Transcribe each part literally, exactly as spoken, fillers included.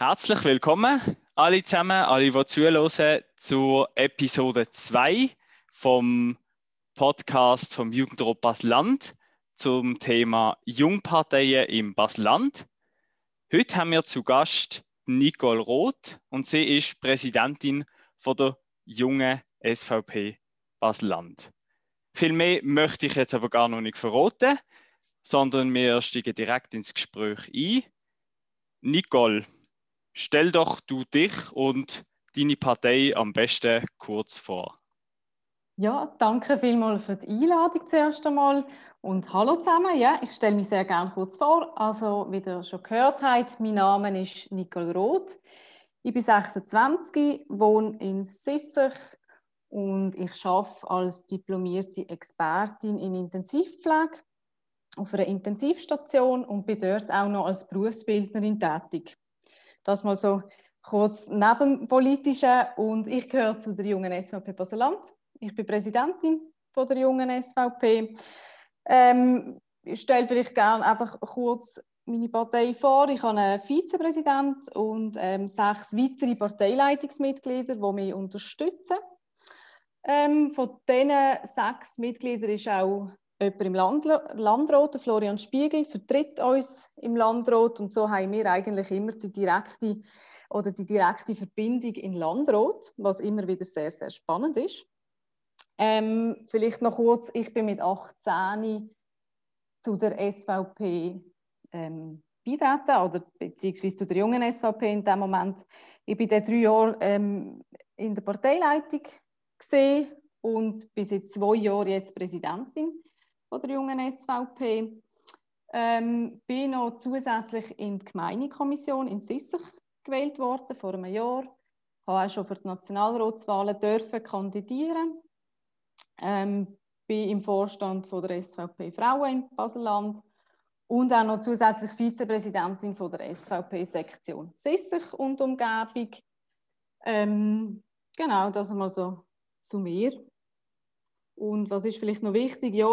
Herzlich willkommen alle zusammen, alle, die zuhören, zu Episode zwei vom Podcast vom Jugendrot Basland zum Thema Jungparteien im Basland. Heute haben wir zu Gast Nicole Roth und sie ist Präsidentin von der jungen S V P Baselland. Viel mehr möchte ich jetzt aber gar noch nicht verraten, sondern wir steigen direkt ins Gespräch ein. Nicole, stell doch du dich und deine Partei am besten kurz vor. Ja, danke vielmals für die Einladung zuerst einmal und hallo zusammen. Ja, ich stelle mich sehr gerne kurz vor. Also, wie ihr schon gehört habt, mein Name ist Nicole Roth. Ich bin sechsundzwanzig, wohne in Sissach und ich arbeite als diplomierte Expertin in Intensivpflege auf einer Intensivstation und bin dort auch noch als Berufsbildnerin tätig. Das mal so kurz neben dem Politischen. Und ich gehöre zu der jungen S V P Baselland. Ich bin Präsidentin von der jungen S V P. Ähm, ich stelle vielleicht gerne einfach kurz meine Partei vor. Ich habe einen Vizepräsidenten und ähm, sechs weitere Parteileitungsmitglieder, die mich unterstützen. Ähm, von diesen sechs Mitgliedern ist auch jemand im Land- Landrat, der Florian Spiegel, vertritt uns im Landrat. Und so haben wir eigentlich immer die direkte, oder die direkte Verbindung in Landrat, was immer wieder sehr, sehr spannend ist. Ähm, vielleicht noch kurz, ich bin mit achtzehn zu der S V P ähm, beitreten, oder beziehungsweise zu der jungen S V P in dem Moment. Ich bin dann drei Jahre ähm, in der Parteileitung gesehen und bin seit zwei Jahren jetzt Präsidentin von der jungen S V P. Ähm, bin noch zusätzlich in die Gemeindekommission in Sissach gewählt worden, vor einem Jahr. Habe auch schon für die Nationalratswahlen dürfen kandidieren. Ähm, bin im Vorstand von der S V P Frauen im Baselland und auch noch zusätzlich Vizepräsidentin von der S V P Sektion Sissach und Umgebung. Ähm, genau, das einmal so zu mir. Und was ist vielleicht noch wichtig? Ja,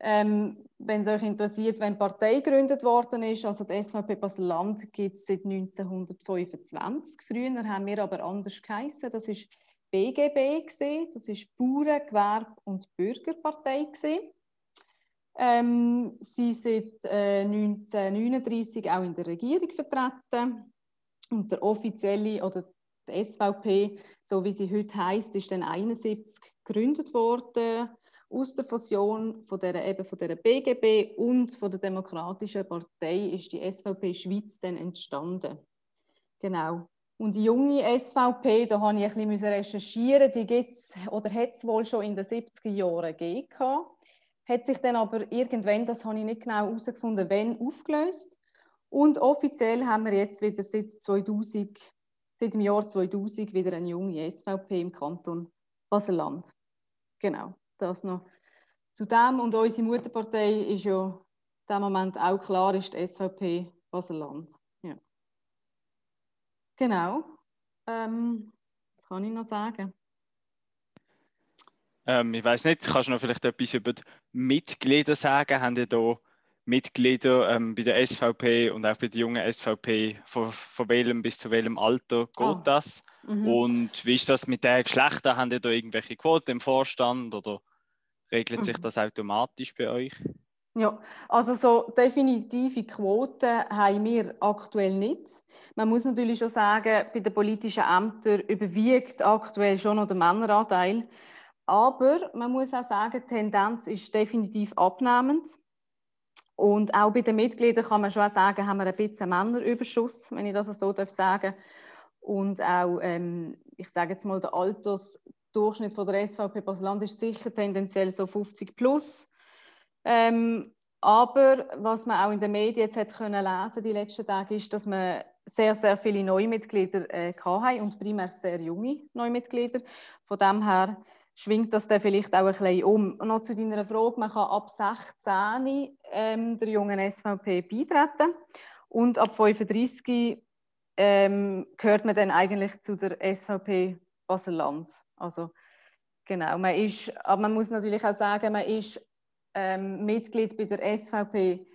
ähm, wenn es euch interessiert, wenn die Partei gegründet worden ist, also die S V P Baselland gibt es seit neunzehnhundertfünfundzwanzig. Früher haben wir aber anders geheissen. Das ist B G B gesehen, das ist Bauern-, Gewerbe- und Bürgerpartei gesehen. Ähm, sie sind äh, neunzehnhundertneununddreißig auch in der Regierung vertreten und der offizielle oder die S V P, so wie sie heute heisst, ist dann einundsiebzig gegründet worden aus der Fusion von der, eben von der B G B und von der Demokratischen Partei ist die S V P Schweiz dann entstanden. Genau. Und die junge S V P, da habe ich ein bisschen recherchieren, die gibt es oder hat es wohl schon in den siebziger Jahren gegeben. Hat sich dann aber irgendwann, das habe ich nicht genau herausgefunden, wann aufgelöst. Und offiziell haben wir jetzt wieder seit zweitausend, seit dem Jahr zweitausend wieder eine junge S V P im Kanton Baselland. Genau, das noch zu dem. Und unsere Mutterpartei ist ja in dem Moment auch klar, ist die S V P Baselland. Ja. Genau, ähm, was kann ich noch sagen? Ähm, ich weiss nicht, kannst du noch vielleicht etwas über die Mitglieder sagen? Haben ihr da Mitglieder ähm, bei der S V P und auch bei der jungen S V P? Von, von welchem bis zu welchem Alter geht ah. das? Mhm. Und wie ist das mit den Geschlechtern? Haben ihr da irgendwelche Quoten im Vorstand oder regelt mhm. sich das automatisch bei euch? Ja, also so definitive Quoten haben wir aktuell nicht. Man muss natürlich schon sagen, bei den politischen Ämtern überwiegt aktuell schon noch der Männeranteil. Aber man muss auch sagen, die Tendenz ist definitiv abnehmend. Und auch bei den Mitgliedern kann man schon sagen, haben wir ein bisschen Männerüberschuss, wenn ich das so sagen darf. Und auch, ähm, ich sage jetzt mal, der Altersdurchschnitt von der S V P Baselland ist sicher tendenziell so fünfzig plus. Ähm, aber was man auch in den Medien jetzt hat können lesen die letzten Tage ist, dass man sehr, sehr viele neue Mitglieder äh, hatten und primär sehr junge neue Mitglieder. Von dem her schwingt das dann vielleicht auch ein bisschen um. Und noch zu deiner Frage, man kann ab sechzehn ähm, der jungen S V P beitreten und ab fünfunddreißig ähm, gehört man dann eigentlich zu der S V P Baselland. Also, genau, man ist, aber man muss natürlich auch sagen, man ist ähm, Mitglied bei der S V P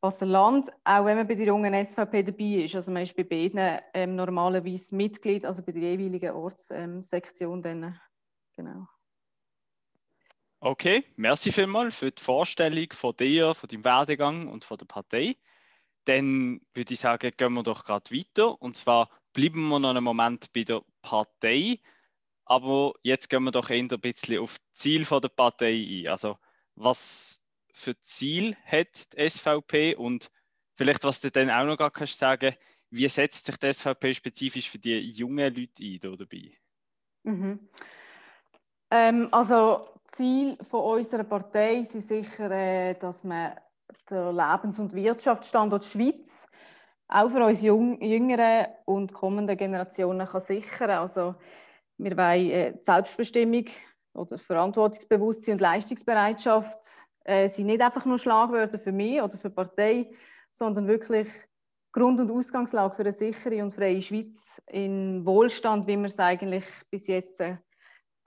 Baselland, auch wenn man bei der jungen S V P dabei ist. Also man ist bei beiden ähm, normalerweise Mitglied, also bei der jeweiligen Ortssektion. Ähm, genau. Okay, merci vielmals für die Vorstellung von dir, von deinem Werdegang und von der Partei. Dann würde ich sagen, gehen wir doch gerade weiter. Und zwar bleiben wir noch einen Moment bei der Partei. Aber jetzt gehen wir doch eher ein bisschen auf das Ziel der Partei ein. Also was für Ziel hat die S V P und vielleicht, was du dann auch noch gar kannst sagen, wie setzt sich die S V P spezifisch für die jungen Leute ein hier dabei? Mhm. Ähm, also Ziel von unserer Partei ist sicher, äh, dass man den Lebens- und Wirtschaftsstandort Schweiz auch für uns Jung jüngeren und kommenden Generationen kann sichern. Also wir wollen äh, Selbstbestimmung oder Verantwortungsbewusstsein und Leistungsbereitschaft äh, sind nicht einfach nur Schlagwörter für mich oder für die Partei, sondern wirklich Grund- und Ausgangslage für eine sichere und freie Schweiz in Wohlstand, wie wir es eigentlich bis jetzt äh,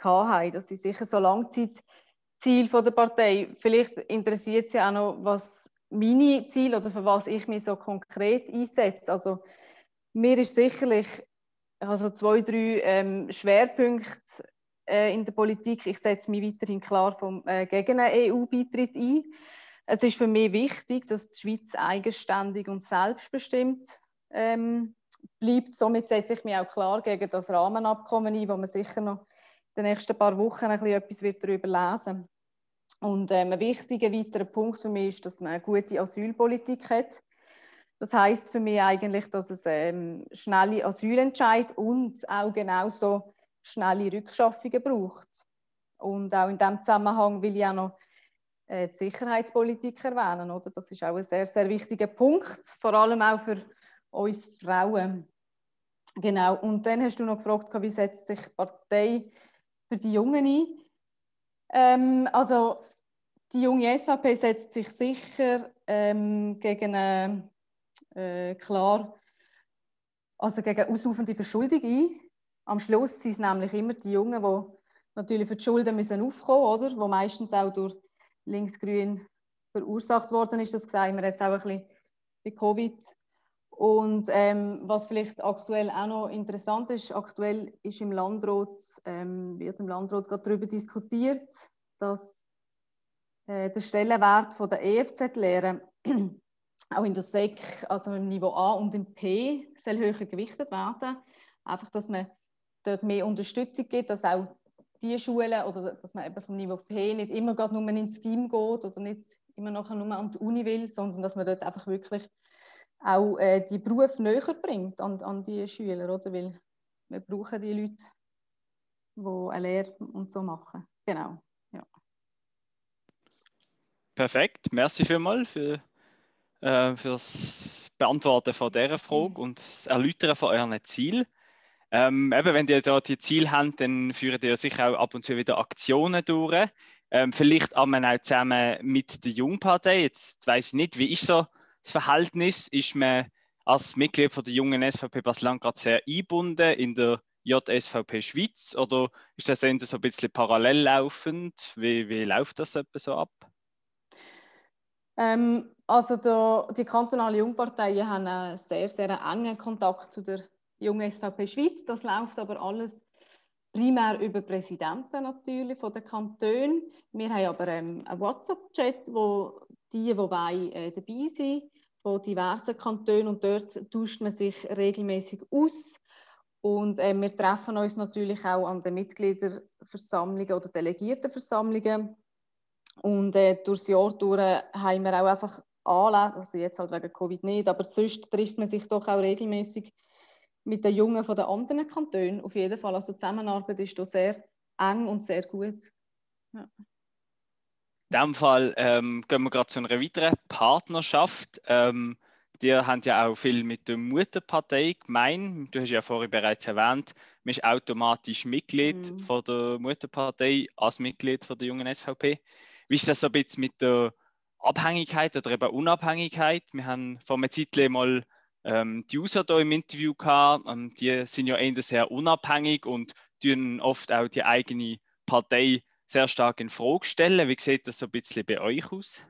hatten. Das ist sicher so Langzeitziel der Partei. Vielleicht interessiert Sie auch noch, was meine Ziele oder für was ich mich so konkret einsetze. Also mir ist sicherlich, ich habe so zwei, drei ähm, Schwerpunkte äh, in der Politik. Ich setze mich weiterhin klar vom, äh, gegen einen E U-Beitritt ein. Es ist für mich wichtig, dass die Schweiz eigenständig und selbstbestimmt ähm, bleibt. Somit setze ich mich auch klar gegen das Rahmenabkommen ein, wo man sicher noch in den nächsten paar Wochen ein bisschen etwas darüber lesen wird. Und ähm, ein wichtiger weiterer Punkt für mich ist, dass man eine gute Asylpolitik hat. Das heisst für mich eigentlich, dass es ähm, schnelle Asylentscheid und auch genauso schnelle Rückschaffungen braucht. Und auch in diesem Zusammenhang will ich auch noch äh, die Sicherheitspolitik erwähnen. Oder? Das ist auch ein sehr, sehr wichtiger Punkt, vor allem auch für uns Frauen. Genau. Und dann hast du noch gefragt, wie setzt sich die Partei für die Jungen ein? Ähm, also die junge S V P setzt sich sicher ähm, gegen eine Äh, klar, also gegen ausufernde Verschuldung ein. Am Schluss sind es nämlich immer die Jungen, die natürlich für die Schulden müssen aufkommen, oder? Wo meistens auch durch Linksgrün verursacht worden ist. Das sehen wir jetzt auch ein bisschen bei Covid. Und ähm, was vielleicht aktuell auch noch interessant ist, aktuell ist im Landrat, ähm, wird im Landrat gerade darüber diskutiert, dass äh, der Stellenwert von der E F Z-Lehre auch in der Sek, also im Niveau A und im P, soll höher gewichtet werden. Einfach, dass man dort mehr Unterstützung gibt, dass auch die Schulen, oder dass man eben vom Niveau P nicht immer gerade nur ins Gym geht oder nicht immer nachher nur an die Uni will, sondern dass man dort einfach wirklich auch äh, die Berufe näher bringt an, an die Schüler, oder? Weil wir brauchen die Leute, die eine Lehre und so machen. Genau, ja. Perfekt, merci vielmals für für das Beantworten von dieser Frage und das Erläutern von euren Zielen. Ähm, eben, wenn ihr da die Ziele habt, dann führt ihr sicher auch ab und zu wieder Aktionen durch. Ähm, vielleicht auch man auch zusammen mit der Jungpartei. Jetzt weiss ich nicht, wie ist so das Verhältnis? Ist man als Mitglied von der jungen S V P Baselland gerade sehr eingebunden in der J S V P Schweiz? Oder ist das eher so ein bisschen parallel laufend? Wie, wie läuft das etwa so ab? Ähm, also da, die kantonalen Jungparteien haben einen sehr, sehr engen Kontakt zu der jungen S V P Schweiz. Das läuft aber alles primär über Präsidenten natürlich von den Kantonen. Wir haben aber ähm, einen WhatsApp-Chat, wo die, die wollen, äh, dabei sind, von diversen Kantonen. Und dort tauscht man sich regelmäßig aus. Und äh, wir treffen uns natürlich auch an den Mitgliederversammlungen oder Delegiertenversammlungen. Und äh, durchs Jahr durch haben wir auch einfach Anlässe, also jetzt halt wegen Covid nicht, aber sonst trifft man sich doch auch regelmäßig mit den Jungen von den anderen Kantonen. Auf jeden Fall, also die Zusammenarbeit ist hier sehr eng und sehr gut. Ja. In diesem Fall ähm, gehen wir gerade zu einer weiteren Partnerschaft. Ähm, die haben ja auch viel mit der Mutterpartei gemein. Du hast ja vorhin bereits erwähnt, man ist automatisch Mitglied mhm. von der Mutterpartei als Mitglied von der jungen S V P. Wie ist das so ein bisschen mit der Abhängigkeit oder eben Unabhängigkeit? Wir haben vor einer Zeit mal ähm, die JUSO hier im Interview gehabt. Ähm, die sind ja eher sehr unabhängig und tun oft auch die eigene Partei sehr stark in Frage stellen. Wie sieht das so ein bisschen bei euch aus?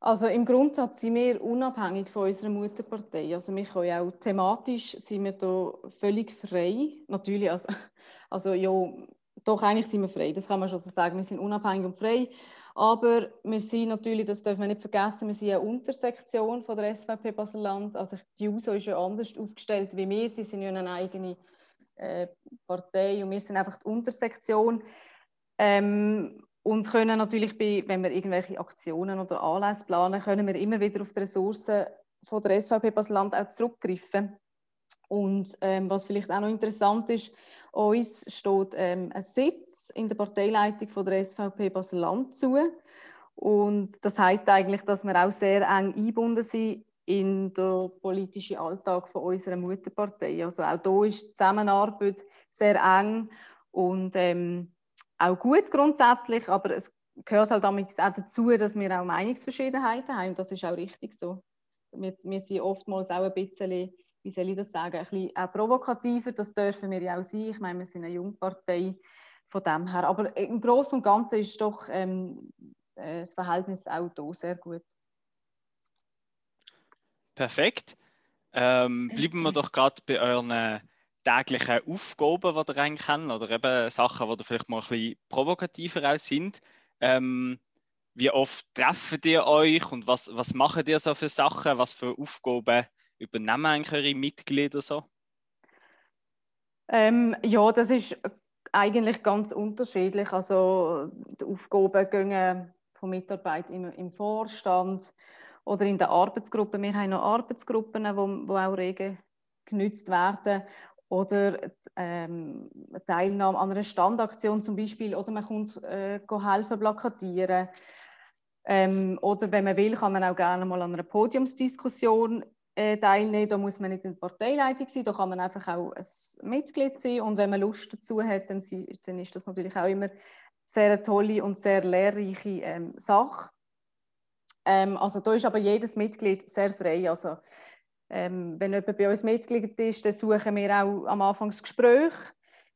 Also im Grundsatz sind wir unabhängig von unserer Mutterpartei. Also wir können auch thematisch sind wir da völlig frei. Natürlich, also, also ja, doch eigentlich sind wir frei. Das kann man schon so sagen. Wir sind unabhängig und frei. Aber wir sind natürlich, das dürfen wir nicht vergessen, wir sind eine Untersektion von der S V P Baselland. Also die JUSO ist ja anders aufgestellt wie wir. Die sind ja eine eigene äh, Partei und wir sind einfach die Untersektion. Ähm, und können natürlich, bei, wenn wir irgendwelche Aktionen oder Anlässe planen, können wir immer wieder auf die Ressourcen von der S V P Baselland auch zurückgreifen. Und ähm, was vielleicht auch noch interessant ist, uns steht ähm, ein Sitz in der Parteileitung von der S V P Baselland zu. Und das heisst eigentlich, dass wir auch sehr eng eingebunden sind in den politischen Alltag von unserer Mutterpartei. Also auch hier ist die Zusammenarbeit sehr eng und ähm, auch gut grundsätzlich, aber es gehört halt auch dazu, dass wir auch Meinungsverschiedenheiten haben. Und das ist auch richtig so. Wir, wir sind oftmals auch ein bisschen... Wie soll ich das sagen? Ein bisschen auch provokativer, das dürfen wir ja auch sein. Ich meine, wir sind eine Jungpartei von dem her. Aber im Großen und Ganzen ist doch ähm, das Verhältnis auch hier sehr gut. Perfekt. Ähm, bleiben wir doch gerade bei euren täglichen Aufgaben, die ihr eigentlich habt, oder eben Sachen, die vielleicht mal ein bisschen provokativer auch sind. Ähm, wie oft treffen ihr euch und was, was macht ihr so für Sachen? Was für Aufgaben übernehmen eigentlich eure Mitglieder so? Ähm, ja, das ist eigentlich ganz unterschiedlich. Also die Aufgaben gehen von Mitarbeit im, im Vorstand oder in der Arbeitsgruppe. Wir haben noch Arbeitsgruppen, die wo, wo auch rege genutzt werden. Oder ähm, Teilnahme an einer Standaktion zum Beispiel. Oder man kommt äh, helfen, plakatieren. Ähm, oder wenn man will, kann man auch gerne mal an einer Podiumsdiskussion teilnehmen. Da muss man nicht in der Parteileitung sein, da kann man einfach auch ein Mitglied sein. Und wenn man Lust dazu hat, dann ist das natürlich auch immer sehr eine tolle und sehr lehrreiche ähm, Sache. Ähm, also da ist aber jedes Mitglied sehr frei. Also, ähm, wenn jemand bei uns Mitglied ist, dann suchen wir auch am Anfang das Gespräch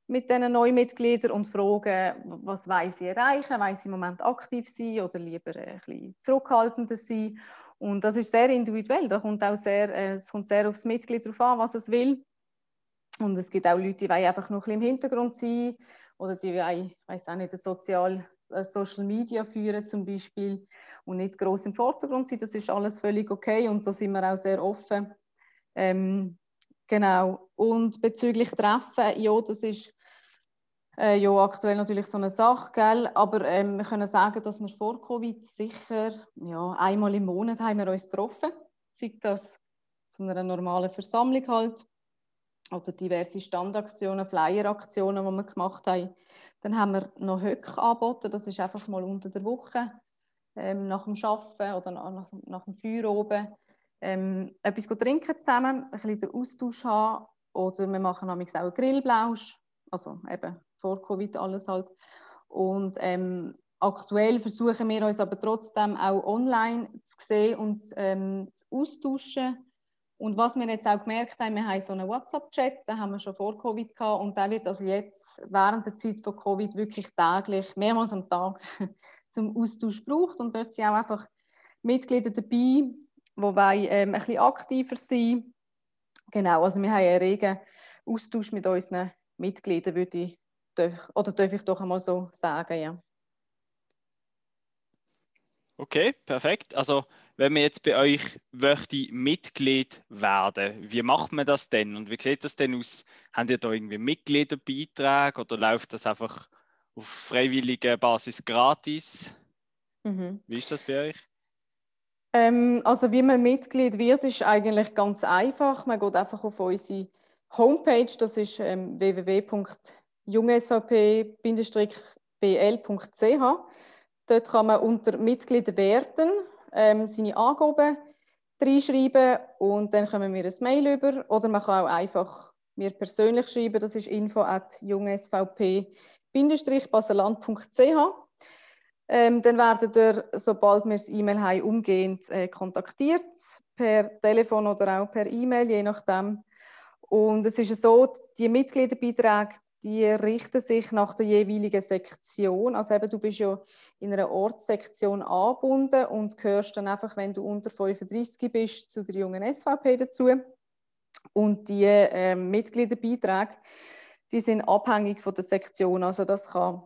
mit diesen neuen Mitgliedern und fragen, was wollen sie erreichen, wollen sie im Moment aktiv sein oder lieber ein bisschen zurückhaltender sein. Und das ist sehr individuell, da kommt auch sehr, äh, es kommt sehr auf das Mitglied drauf an, was es will. Und es gibt auch Leute, die wollen einfach noch ein bisschen im Hintergrund sein oder die wollen, ich weiss auch nicht, Sozial, äh, Social Media führen zum Beispiel und nicht gross im Vordergrund sein. Das ist alles völlig okay und da sind wir auch sehr offen. Ähm, genau. Und bezüglich Treffen, ja, das ist äh, ja, aktuell natürlich so eine Sache, gell? Aber ähm, wir können sagen, dass wir vor Covid sicher ja, einmal im Monat haben wir uns getroffen. Sei das zu einer normalen Versammlung halt oder diverse Standaktionen, Flyer-Aktionen, die wir gemacht haben. Dann haben wir noch Höcke angeboten, das ist einfach mal unter der Woche, ähm, nach dem Arbeiten oder nach, nach dem Feuer oben. Ähm, etwas trinken zusammen, ein bisschen den Austausch haben oder wir machen auch einen Grillblausch, also eben vor Covid alles halt. Und ähm, aktuell versuchen wir uns aber trotzdem auch online zu sehen und ähm, zu austauschen. Und was wir jetzt auch gemerkt haben, wir haben so einen WhatsApp-Chat, den haben wir schon vor Covid gehabt und der wird also jetzt während der Zeit von Covid wirklich täglich, mehrmals am Tag zum Austausch gebraucht und dort sind auch einfach Mitglieder dabei, die wollen ähm, ein bisschen aktiver sein. Genau, also wir haben einen regen Austausch mit unseren Mitgliedern, würde ich, oder darf ich doch einmal so sagen, ja. Okay, perfekt. Also wenn man jetzt bei euch möchte Mitglied werden, wie macht man das denn und wie sieht das denn aus? Habt ihr da irgendwie Mitgliederbeitrag oder läuft das einfach auf freiwilliger Basis gratis? Mhm. Wie ist das bei euch? Ähm, also wie man Mitglied wird, ist eigentlich ganz einfach. Man geht einfach auf unsere Homepage, das ist ähm, w w w punkt junge s v p bindestrich b l punkt c h. Dort kann man unter Mitglieder werden, ähm, seine Angaben reinschreiben und dann kommen wir ein Mail über. Oder man kann auch einfach mir persönlich schreiben, das ist info at jungesvp bindestrich baselland punkt c h. Ähm, dann werdet ihr, sobald wir das E-Mail haben, umgehend äh, kontaktiert. per Telefon oder auch per E-Mail, je nachdem. Und es ist so, die Mitgliederbeiträge, die richten sich nach der jeweiligen Sektion. Also eben, du bist ja in einer Ortssektion angebunden und gehörst dann einfach, wenn du unter fünfunddreissig bist, zu der jungen S V P dazu. Und die äh, Mitgliederbeiträge, die sind abhängig von der Sektion. Also das kann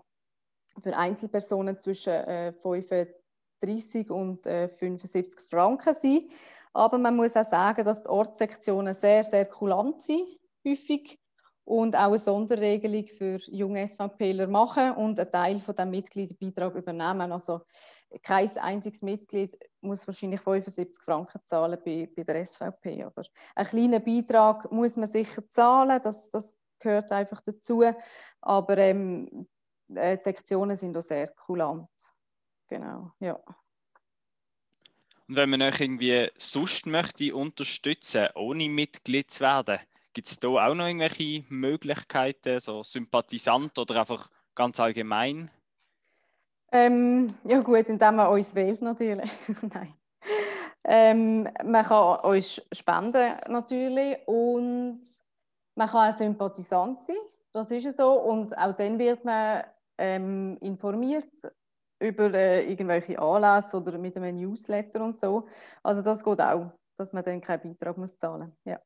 für Einzelpersonen zwischen äh, fünfunddreissig und äh, fünfundsiebzig Franken sein. Aber man muss auch sagen, dass die Ortssektionen sehr, sehr kulant sind, häufig. Und auch eine Sonderregelung für junge SVPler machen und einen Teil von diesem Mitgliederbeitrag übernehmen. Also kein einziges Mitglied muss wahrscheinlich fünfundsiebzig Franken zahlen bei, bei der S V P. Aber einen kleinen Beitrag muss man sicher zahlen, das, das gehört einfach dazu. Aber ähm, die Sektionen sind auch sehr kulant. Genau, ja. Und wenn man euch irgendwie sonst möchte unterstützen, ohne Mitglied zu werden, gibt es da auch noch irgendwelche Möglichkeiten, so Sympathisant oder einfach ganz allgemein? Ähm, ja gut, indem man uns wählt natürlich. Nein. Ähm, man kann uns spenden natürlich und man kann auch Sympathisant sein, das ist ja so. Und auch dann wird man ähm, informiert über äh, irgendwelche Anlässe oder mit einem Newsletter und so. Also das geht auch, dass man dann keinen Beitrag muss zahlen muss. Ja.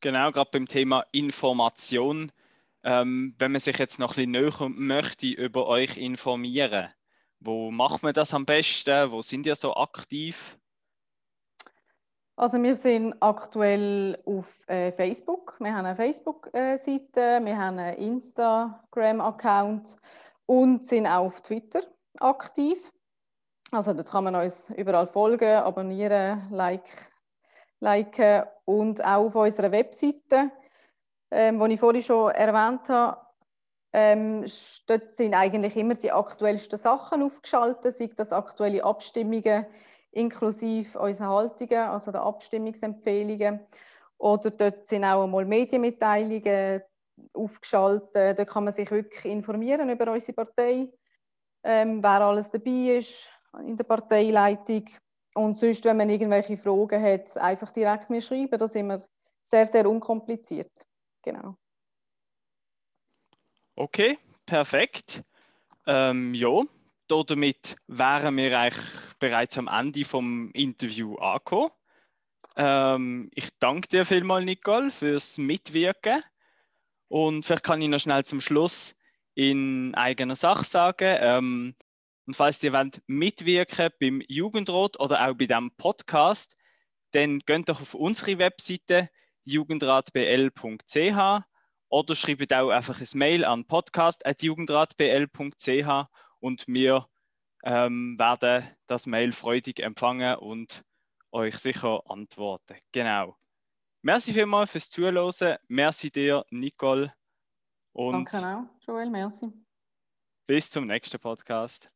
Genau, gerade beim Thema Information. Ähm, wenn man sich jetzt noch ein bisschen näher möchte über euch informieren, wo macht man das am besten? Wo sind ihr so aktiv? Also wir sind aktuell auf äh, Facebook. Wir haben eine Facebook-Seite, wir haben einen Instagram-Account und sind auch auf Twitter aktiv. Also dort kann man uns überall folgen, abonnieren, liken. liken und auch auf unserer Webseite, ähm, die ich vorhin schon erwähnt habe, ähm, dort sind eigentlich immer die aktuellsten Sachen aufgeschaltet, sei das aktuelle Abstimmungen inklusive unseren Haltungen, also der Abstimmungsempfehlungen, oder dort sind auch einmal Medienmitteilungen aufgeschaltet, dort kann man sich wirklich informieren über unsere Partei, ähm, wer alles dabei ist in der Parteileitung. Und sonst, wenn man irgendwelche Fragen hat, einfach direkt mir schreiben. Da sind wir sehr, sehr unkompliziert. Genau. Okay, perfekt. Ähm, ja, damit wären wir eigentlich bereits am Ende vom Interview angekommen. Ähm, ich danke dir vielmals, Nicole, fürs Mitwirken. Und vielleicht kann ich noch schnell zum Schluss in eigener Sache sagen. Ähm, Und falls ihr wollt mitwirken beim Jugendrot oder auch bei diesem Podcast, dann geht doch auf unsere Webseite jugendrat b l punkt c h oder schreibt auch einfach ein Mail an podcast at jugendrat b l punkt c h und wir ähm, werden das Mail freudig empfangen und euch sicher antworten. Genau. Merci vielmals fürs Zuhören. Merci dir, Nicole. Und danke auch, Joel. Merci. Bis zum nächsten Podcast.